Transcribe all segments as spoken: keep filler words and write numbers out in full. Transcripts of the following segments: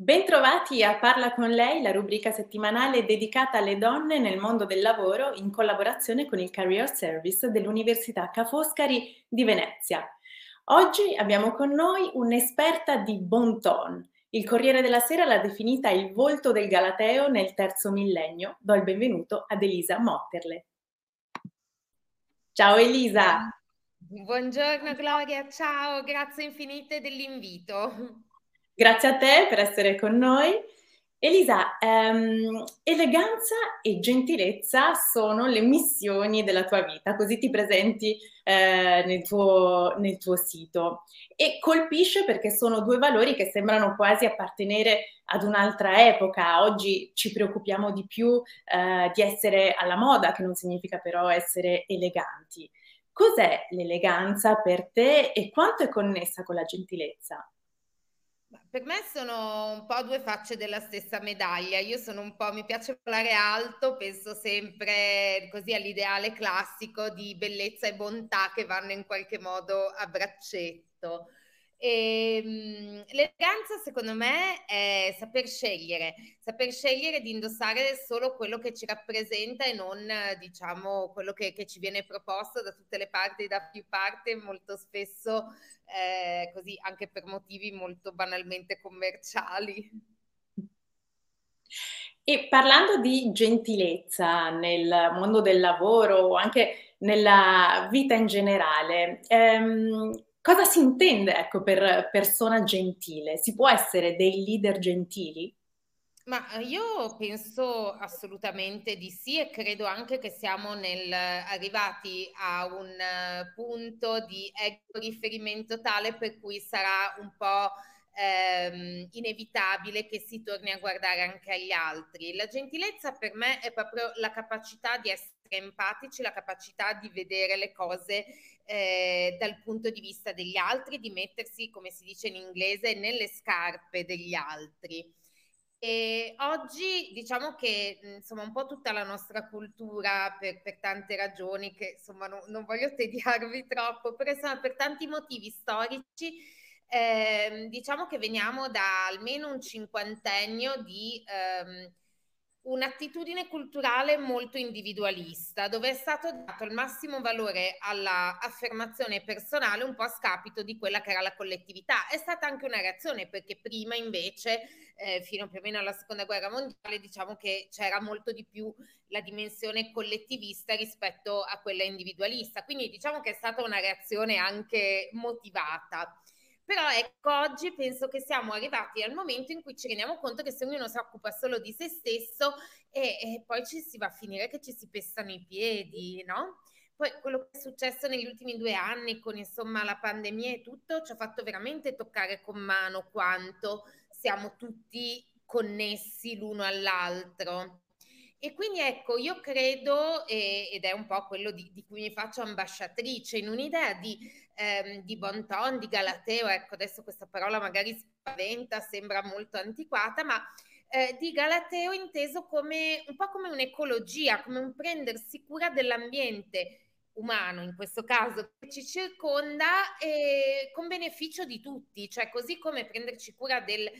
Bentrovati a Parla con Lei, la rubrica settimanale dedicata alle donne nel mondo del lavoro in collaborazione con il Career Service dell'Università Ca' Foscari di Venezia. Oggi abbiamo con noi un'esperta di bon ton. Il Corriere della Sera l'ha definita il volto del Galateo nel terzo millennio. Do il benvenuto ad Elisa Motterle. Ciao Elisa! Buongiorno Gloria, ciao, grazie infinite dell'invito. Grazie a te per essere con noi. Elisa, ehm, eleganza e gentilezza sono le missioni della tua vita, così ti presenti eh, nel, tuo, nel tuo sito. E colpisce perché sono due valori che sembrano quasi appartenere ad un'altra epoca. Oggi ci preoccupiamo di più eh, di essere alla moda, che non significa però essere eleganti. Cos'è l'eleganza per te e quanto è connessa con la gentilezza? Per me sono un po' due facce della stessa medaglia. Io sono un po', mi piace volare alto, penso sempre così all'ideale classico di bellezza e bontà che vanno in qualche modo a braccetto. E, mh, l'eleganza secondo me è saper scegliere, saper scegliere di indossare solo quello che ci rappresenta e non diciamo quello che, che ci viene proposto da tutte le parti, da più parti, molto spesso eh, così anche per motivi molto banalmente commerciali. E parlando di gentilezza nel mondo del lavoro o anche nella vita in generale, ehm, cosa si intende, ecco, per persona gentile? Si può essere dei leader gentili? Ma io penso assolutamente di sì e credo anche che siamo nel, arrivati a un punto di riferimento tale per cui sarà un po' ehm, inevitabile che si torni a guardare anche agli altri. La gentilezza per me è proprio la capacità di essere empatici, la capacità di vedere le cose eh, dal punto di vista degli altri, di mettersi, come si dice in inglese, nelle scarpe degli altri. E oggi diciamo che insomma un po' tutta la nostra cultura per, per tante ragioni che insomma no, non voglio tediarvi troppo, però insomma per tanti motivi storici eh, diciamo che veniamo da almeno un cinquantennio di ehm, un'attitudine culturale molto individualista, dove è stato dato il massimo valore alla affermazione personale un po' a scapito di quella che era la collettività. È stata anche una reazione, perché prima invece, eh, fino più o meno alla seconda guerra mondiale, diciamo che c'era molto di più la dimensione collettivista rispetto a quella individualista, quindi diciamo che è stata una reazione anche motivata. Però ecco, oggi penso che siamo arrivati al momento in cui ci rendiamo conto che se ognuno si occupa solo di se stesso e, e poi ci si va a finire che ci si pestano i piedi, no? Poi quello che è successo negli ultimi due anni con insomma la pandemia e tutto ci ha fatto veramente toccare con mano quanto siamo tutti connessi l'uno all'altro. E quindi ecco, io credo, eh, ed è un po' quello di, di cui mi faccio ambasciatrice, in un'idea di, ehm, di bon ton, di galateo, ecco adesso questa parola magari spaventa, sembra molto antiquata, ma eh, di galateo inteso come un po' come un'ecologia, come un prendersi cura dell'ambiente umano, in questo caso, che ci circonda eh, con beneficio di tutti, cioè così come prenderci cura del...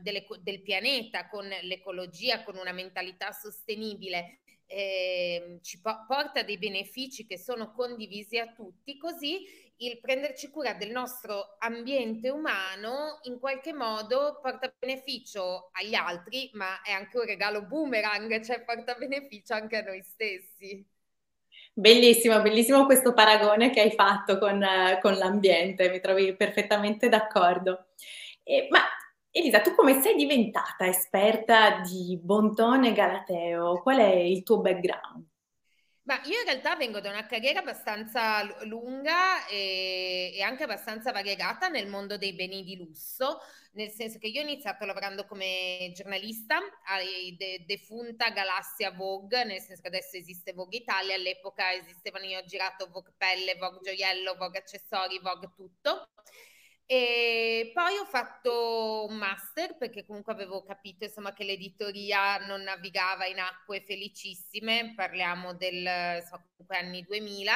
Delle, del pianeta, con l'ecologia, con una mentalità sostenibile, eh, ci po- porta dei benefici che sono condivisi a tutti, così il prenderci cura del nostro ambiente umano in qualche modo porta beneficio agli altri, ma è anche un regalo boomerang, cioè porta beneficio anche a noi stessi. Bellissimo, bellissimo questo paragone che hai fatto con, con l'ambiente, mi trovi perfettamente d'accordo. Eh, ma Elisa, tu come sei diventata esperta di bon ton e galateo? Qual è il tuo background? Ma io in realtà vengo da una carriera abbastanza lunga e, e anche abbastanza variegata nel mondo dei beni di lusso, nel senso che io ho iniziato lavorando come giornalista a de, defunta Galassia Vogue, nel senso che adesso esiste Vogue Italia, all'epoca esistevano, io ho girato Vogue Pelle, Vogue Gioiello, Vogue Accessori, Vogue tutto. E poi ho fatto un master perché comunque avevo capito, insomma, che l'editoria non navigava in acque felicissime, parliamo del, so, comunque anni duemila.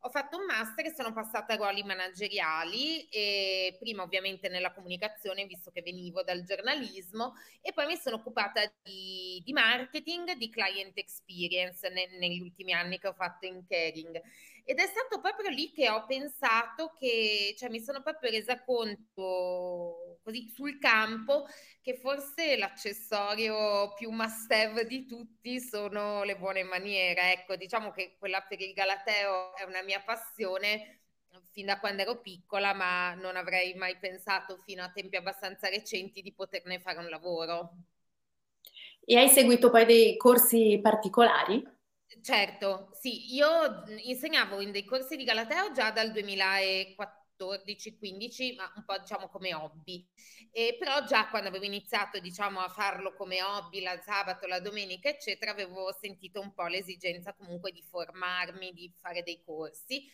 Ho fatto un master e sono passata a ruoli manageriali, e prima ovviamente nella comunicazione, visto che venivo dal giornalismo, e poi mi sono occupata di, di marketing, di client experience ne, negli ultimi anni che ho fatto in caring. Ed è stato proprio lì che ho pensato che, cioè mi sono proprio resa conto così sul campo che forse l'accessorio più must have di tutti sono le buone maniere. Ecco, diciamo che quella per il galateo è una mia passione fin da quando ero piccola, ma non avrei mai pensato fino a tempi abbastanza recenti di poterne fare un lavoro. E hai seguito poi dei corsi particolari? Certo, sì, io insegnavo in dei corsi di galateo già dal duemilaquattordici quindici, ma un po' diciamo come hobby, e però già quando avevo iniziato diciamo a farlo come hobby, la sabato, la domenica eccetera, avevo sentito un po' l'esigenza comunque di formarmi, di fare dei corsi.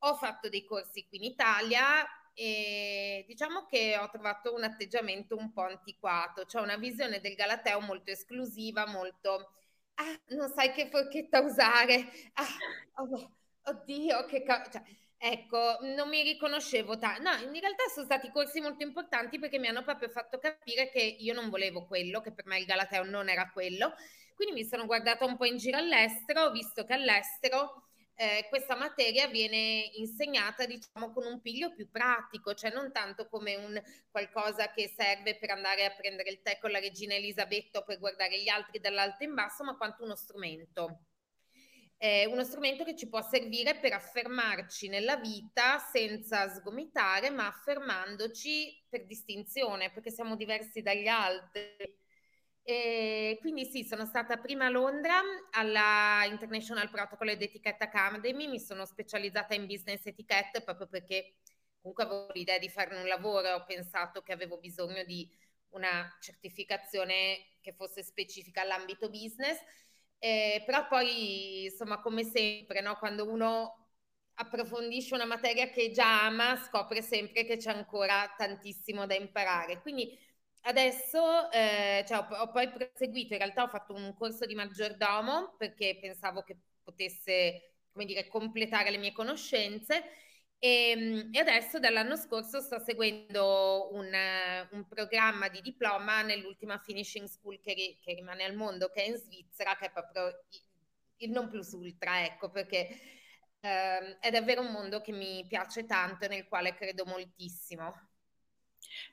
Ho fatto dei corsi qui in Italia e diciamo che ho trovato un atteggiamento un po' antiquato, cioè una visione del galateo molto esclusiva, molto... Ah, non sai che forchetta usare, ah, oh, oddio, che ca- cioè, ecco, non mi riconoscevo tanto. No, in realtà sono stati corsi molto importanti perché mi hanno proprio fatto capire che io non volevo quello, che per me il galateo non era quello, quindi mi sono guardata un po' in giro all'estero, ho visto che all'estero eh, questa materia viene insegnata diciamo con un piglio più pratico, cioè non tanto come un qualcosa che serve per andare a prendere il tè con la regina Elisabetta o per guardare gli altri dall'alto in basso, ma quanto uno strumento, eh, uno strumento che ci può servire per affermarci nella vita senza sgomitare, ma affermandoci per distinzione, perché siamo diversi dagli altri. E quindi sì, sono stata prima a Londra alla International Protocol ed Etiquette Academy, mi sono specializzata in business etiquette proprio perché comunque avevo l'idea di farne un lavoro e ho pensato che avevo bisogno di una certificazione che fosse specifica all'ambito business, eh, però poi insomma come sempre, no? Quando uno approfondisce una materia che già ama scopre sempre che c'è ancora tantissimo da imparare, quindi adesso eh, cioè, ho, ho poi proseguito, in realtà ho fatto un corso di maggiordomo perché pensavo che potesse, come dire, completare le mie conoscenze, e, e adesso dall'anno scorso sto seguendo un, un programma di diploma nell'ultima finishing school che, ri, che rimane al mondo, che è in Svizzera, che è proprio il non plus ultra, ecco, perché eh, è davvero un mondo che mi piace tanto e nel quale credo moltissimo.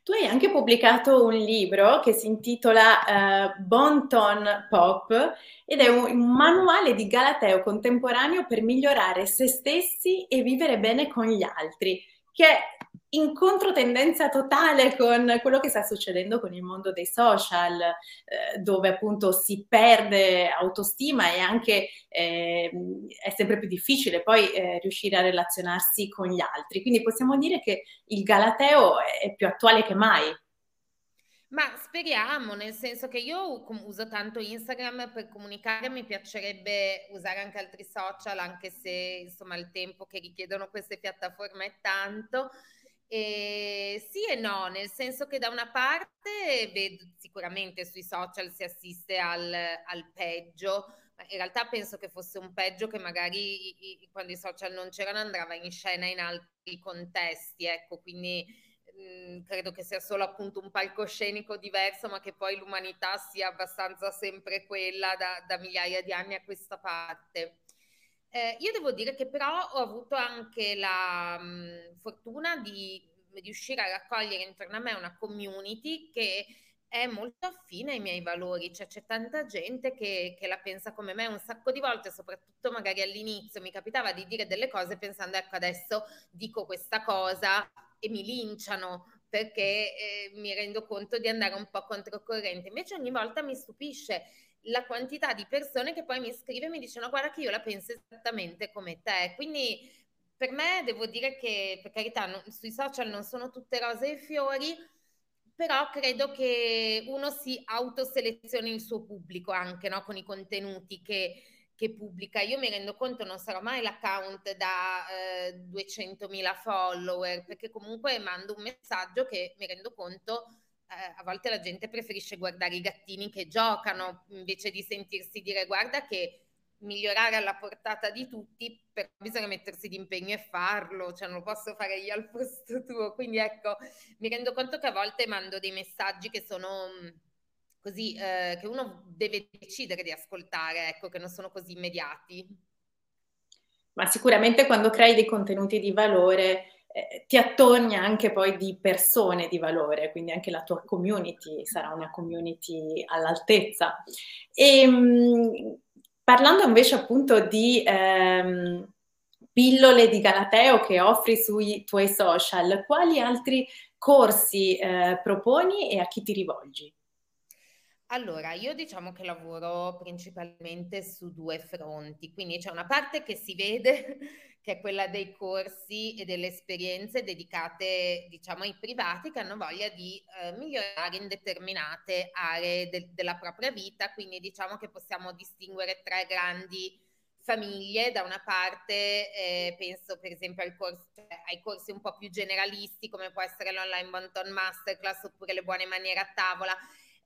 Tu hai anche pubblicato un libro che si intitola uh, Bon Ton Pop ed è un manuale di galateo contemporaneo per migliorare se stessi e vivere bene con gli altri, che è in controtendenza totale con quello che sta succedendo con il mondo dei social, eh, dove appunto si perde autostima e anche eh, è sempre più difficile poi eh, riuscire a relazionarsi con gli altri. Quindi possiamo dire che il galateo è più attuale che mai. Ma speriamo, nel senso che io uso tanto Instagram per comunicare, mi piacerebbe usare anche altri social, anche se insomma il tempo che richiedono queste piattaforme è tanto. Eh, sì e no, nel senso che da una parte vedo, sicuramente sui social si assiste al, al peggio, ma in realtà penso che fosse un peggio che magari i, quando i social non c'erano andava in scena in altri contesti, ecco, quindi mh, credo che sia solo appunto un palcoscenico diverso, ma che poi l'umanità sia abbastanza sempre quella da, da migliaia di anni a questa parte. Eh, io devo dire che però ho avuto anche la mh, fortuna di riuscire a raccogliere intorno a me una community che è molto affine ai miei valori, cioè c'è tanta gente che, che la pensa come me. Un sacco di volte, soprattutto magari all'inizio, mi capitava di dire delle cose pensando ecco adesso dico questa cosa e mi linciano, perché eh, mi rendo conto di andare un po' controcorrente, invece ogni volta mi stupisce la quantità di persone che poi mi scrive e mi dice: no, guarda che io la penso esattamente come te. Quindi per me devo dire che, per carità, non, sui social non sono tutte rose e fiori, però credo che uno si autoselezioni il suo pubblico anche, no? Con i contenuti che, che pubblica. Io mi rendo conto non sarò mai l'account da eh, duecentomila follower, perché comunque mando un messaggio che mi rendo conto eh, a volte la gente preferisce guardare i gattini che giocano invece di sentirsi dire: guarda che migliorare alla portata di tutti, però bisogna mettersi d'impegno e farlo, cioè non lo posso fare io al posto tuo. Quindi ecco, mi rendo conto che a volte mando dei messaggi che sono così, eh, che uno deve decidere di ascoltare, ecco, che non sono così immediati. Ma sicuramente quando crei dei contenuti di valore eh, ti attorni anche poi di persone di valore, quindi anche la tua community sarà una community all'altezza. E mh, parlando invece appunto di ehm, pillole di galateo che offri sui tuoi social, quali altri corsi eh, proponi e a chi ti rivolgi? Allora, io diciamo che lavoro principalmente su due fronti, quindi c'è una parte che si vede, che è quella dei corsi e delle esperienze dedicate, diciamo, ai privati che hanno voglia di eh, migliorare in determinate aree de- della propria vita. Quindi diciamo che possiamo distinguere tre grandi famiglie. Da una parte eh, penso per esempio al corso, cioè, ai corsi un po' più generalisti, come può essere l'online Bon Ton Masterclass oppure le buone maniere a tavola.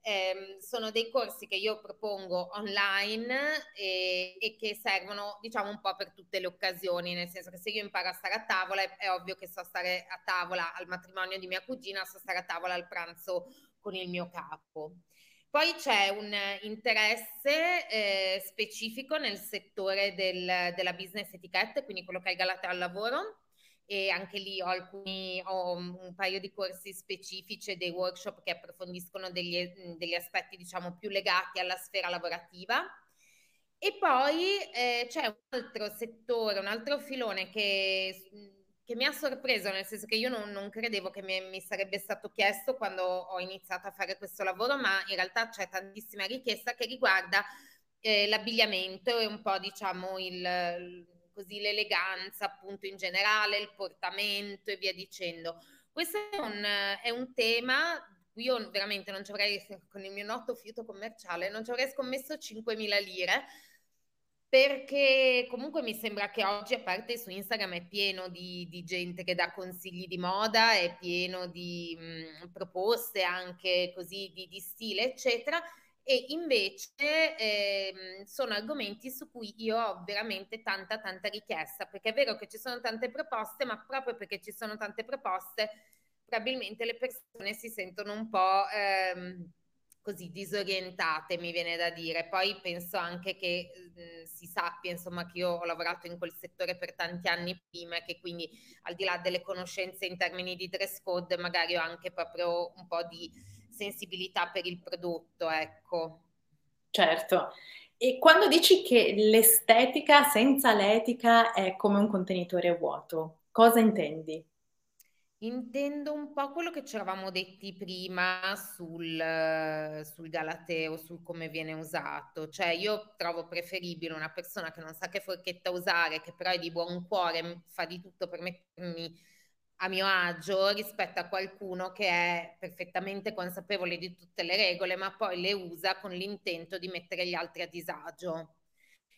Eh, sono dei corsi che io propongo online e, e che servono, diciamo, un po' per tutte le occasioni, nel senso che se io imparo a stare a tavola è, è ovvio che so stare a tavola al matrimonio di mia cugina, so stare a tavola al pranzo con il mio capo. Poi c'è un interesse eh, specifico nel settore del, della business etiquette, quindi quello che hai galateo al lavoro, e anche lì ho, alcuni, ho un paio di corsi specifici e dei workshop che approfondiscono degli, degli aspetti, diciamo, più legati alla sfera lavorativa. E poi eh, c'è un altro settore, un altro filone che, che mi ha sorpreso, nel senso che io non, non credevo che mi, mi sarebbe stato chiesto quando ho iniziato a fare questo lavoro, ma in realtà c'è tantissima richiesta, che riguarda eh, l'abbigliamento e un po', diciamo, il... così l'eleganza appunto in generale, il portamento e via dicendo. Questo è un, è un tema, io veramente non ci avrei, con il mio noto fiuto commerciale, non ci avrei scommesso cinquemila lire, perché comunque mi sembra che oggi, a parte su Instagram, è pieno di, di gente che dà consigli di moda, è pieno di mh, proposte anche così di, di stile eccetera. E invece eh, sono argomenti su cui io ho veramente tanta tanta richiesta, perché è vero che ci sono tante proposte, ma proprio perché ci sono tante proposte probabilmente le persone si sentono un po' ehm, così disorientate, mi viene da dire. Poi penso anche che eh, si sappia, insomma, che io ho lavorato in quel settore per tanti anni prima, e che quindi al di là delle conoscenze in termini di dress code magari ho anche proprio un po' di sensibilità per il prodotto, ecco. Certo. E quando dici che l'estetica senza l'etica è come un contenitore vuoto, cosa intendi? Intendo un po' quello che ci eravamo detti prima sul, sul galateo, sul come viene usato. Cioè, io trovo preferibile una persona che non sa che forchetta usare, che però è di buon cuore, fa di tutto per mettermi a mio agio, rispetto a qualcuno che è perfettamente consapevole di tutte le regole ma poi le usa con l'intento di mettere gli altri a disagio.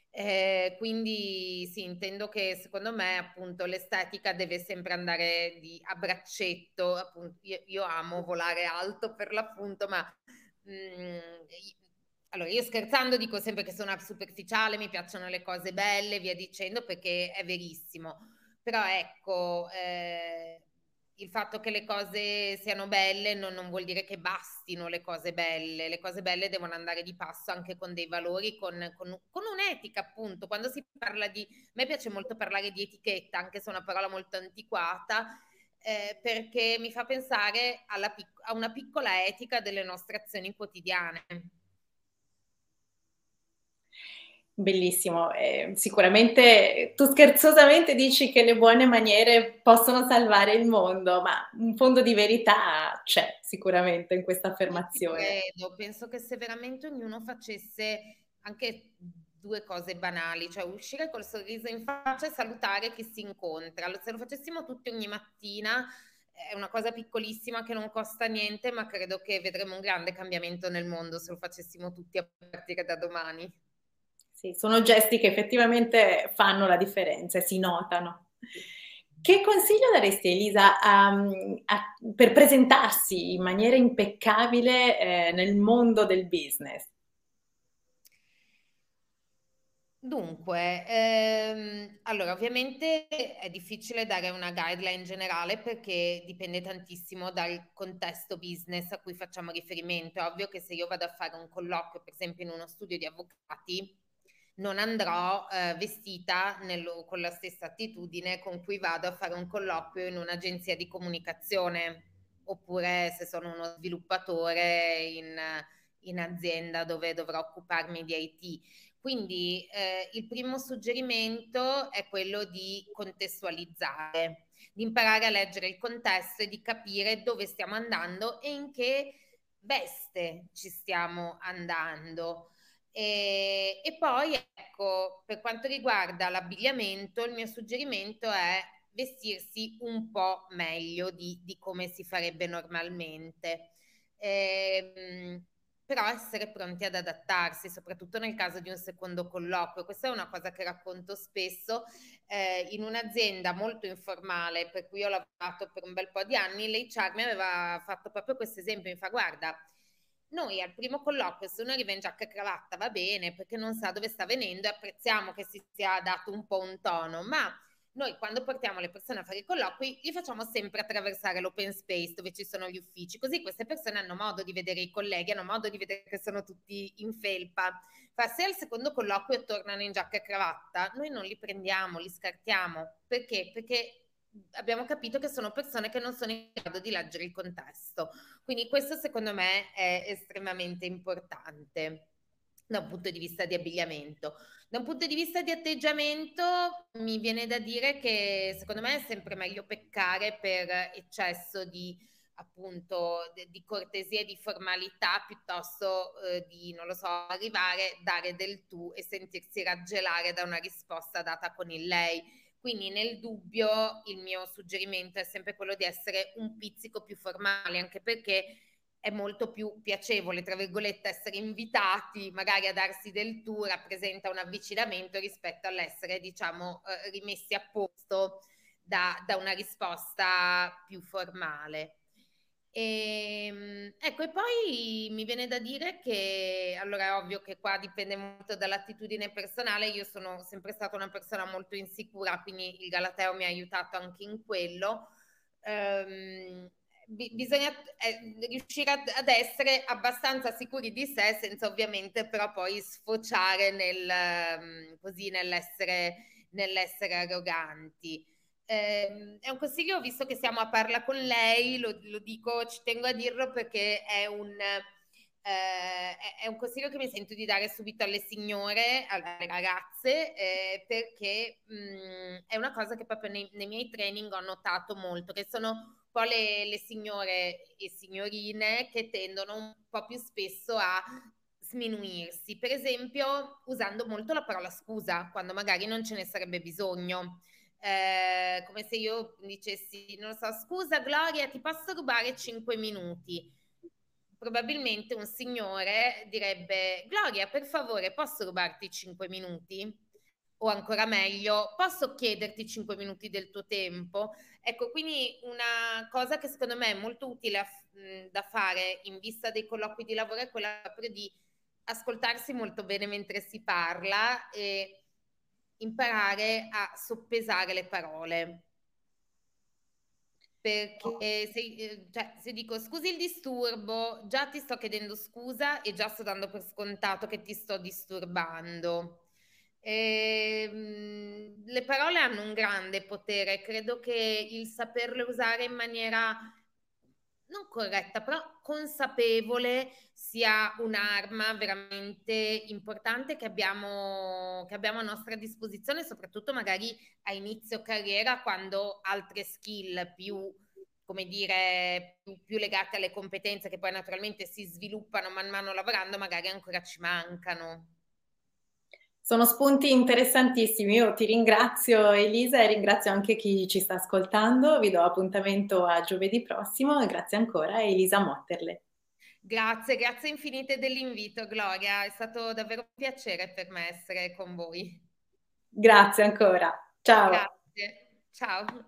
Eh, quindi sì, intendo che secondo me appunto l'estetica deve sempre andare di, a braccetto, appunto. Io, io amo volare alto per l'appunto, ma mh, allora io scherzando dico sempre che sono superficiale, mi piacciono le cose belle, via dicendo, perché è verissimo. Però ecco, eh, il fatto che le cose siano belle non, non vuol dire che bastino le cose belle. Le cose belle devono andare di passo anche con dei valori, con, con, con un'etica appunto. Quando si parla di... A me piace molto parlare di etichetta, anche se è una parola molto antiquata, eh, perché mi fa pensare alla pic- a una piccola etica delle nostre azioni quotidiane. Bellissimo, eh, sicuramente tu scherzosamente dici che le buone maniere possono salvare il mondo, ma un fondo di verità c'è sicuramente in questa affermazione. Credo, penso che se veramente ognuno facesse anche due cose banali, cioè uscire col sorriso in faccia e salutare chi si incontra, se lo facessimo tutti ogni mattina è una cosa piccolissima che non costa niente, ma credo che vedremo un grande cambiamento nel mondo se lo facessimo tutti a partire da domani. Sì, sono gesti che effettivamente fanno la differenza e si notano. Che consiglio daresti, Elisa, a, a, per presentarsi in maniera impeccabile eh, nel mondo del business? Dunque, ehm, allora ovviamente è difficile dare una guideline generale perché dipende tantissimo dal contesto business a cui facciamo riferimento. È ovvio che se io vado a fare un colloquio, per esempio in uno studio di avvocati, non andrò eh, vestita nello, con la stessa attitudine con cui vado a fare un colloquio in un'agenzia di comunicazione, oppure se sono uno sviluppatore in, in azienda dove dovrò occuparmi di I T. Quindi eh, il primo suggerimento è quello di contestualizzare, di imparare a leggere il contesto e di capire dove stiamo andando e in che veste ci stiamo andando. E, e poi ecco, per quanto riguarda l'abbigliamento, il mio suggerimento è vestirsi un po' meglio di, di come si farebbe normalmente, e, però essere pronti ad adattarsi, soprattutto nel caso di un secondo colloquio. Questa è una cosa che racconto spesso. Eh, in un'azienda molto informale per cui ho lavorato per un bel po' di anni, l'H R mi aveva fatto proprio questo esempio, mi fa: guarda, noi al primo colloquio, se uno arriva in giacca e cravatta va bene perché non sa dove sta venendo e apprezziamo che si sia dato un po' un tono, ma noi quando portiamo le persone a fare i colloqui li facciamo sempre attraversare l'open space dove ci sono gli uffici, così queste persone hanno modo di vedere i colleghi, hanno modo di vedere che sono tutti in felpa. Fa, se al secondo colloquio tornano in giacca e cravatta, noi non li prendiamo, li scartiamo. Perché? Perché abbiamo capito che sono persone che non sono in grado di leggere il contesto, quindi questo secondo me è estremamente importante da un punto di vista di abbigliamento. Da un punto di vista di atteggiamento mi viene da dire che secondo me è sempre meglio peccare per eccesso di, appunto, di cortesia e di formalità piuttosto eh, di, non lo so, arrivare, dare del tu e sentirsi raggelare da una risposta data con il lei. Quindi nel dubbio il mio suggerimento è sempre quello di essere un pizzico più formale, anche perché è molto più piacevole, tra virgolette, essere invitati magari a darsi del tu, rappresenta un avvicinamento rispetto all'essere, diciamo, eh, rimessi a posto da, da una risposta più formale. E, ecco, e poi mi viene da dire che, allora, è ovvio che qua dipende molto dall'attitudine personale. Io sono sempre stata una persona molto insicura, quindi il galateo mi ha aiutato anche in quello. Ehm, bi- bisogna eh, riuscire ad, ad essere abbastanza sicuri di sé senza ovviamente però poi sfociare nel, così, nell'essere, nell'essere arroganti. Eh, è un consiglio, visto che siamo a Parla con Lei, lo, lo dico, ci tengo a dirlo perché è un, eh, è un consiglio che mi sento di dare subito alle signore, alle ragazze, eh, perché mh, è una cosa che proprio nei, nei miei training ho notato molto, che sono un po' le, le signore e signorine che tendono un po' più spesso a sminuirsi, per esempio usando molto la parola scusa quando magari non ce ne sarebbe bisogno. Eh, come se io dicessi, non lo so, scusa Gloria, ti posso rubare cinque minuti? Probabilmente un signore direbbe: Gloria, per favore, posso rubarti cinque minuti? O ancora meglio, posso chiederti cinque minuti del tuo tempo? Ecco, quindi una cosa che secondo me è molto utile a, mh, da fare in vista dei colloqui di lavoro è quella proprio di ascoltarsi molto bene mentre si parla e imparare a soppesare le parole, perché se, cioè, se dico scusi il disturbo, già ti sto chiedendo scusa e già sto dando per scontato che ti sto disturbando. E le parole hanno un grande potere, credo che il saperle usare in maniera non corretta, però consapevole sia un'arma veramente importante che abbiamo, che abbiamo a nostra disposizione, soprattutto magari a inizio carriera, quando altre skill più, come dire, più, più legate alle competenze che poi naturalmente si sviluppano man mano lavorando, magari ancora ci mancano. Sono spunti interessantissimi, io ti ringrazio Elisa e ringrazio anche chi ci sta ascoltando, vi do appuntamento a giovedì prossimo e grazie ancora a Elisa Motterle. Grazie, grazie infinite dell'invito Gloria, è stato davvero un piacere per me essere con voi. Grazie ancora, ciao. Grazie, ciao.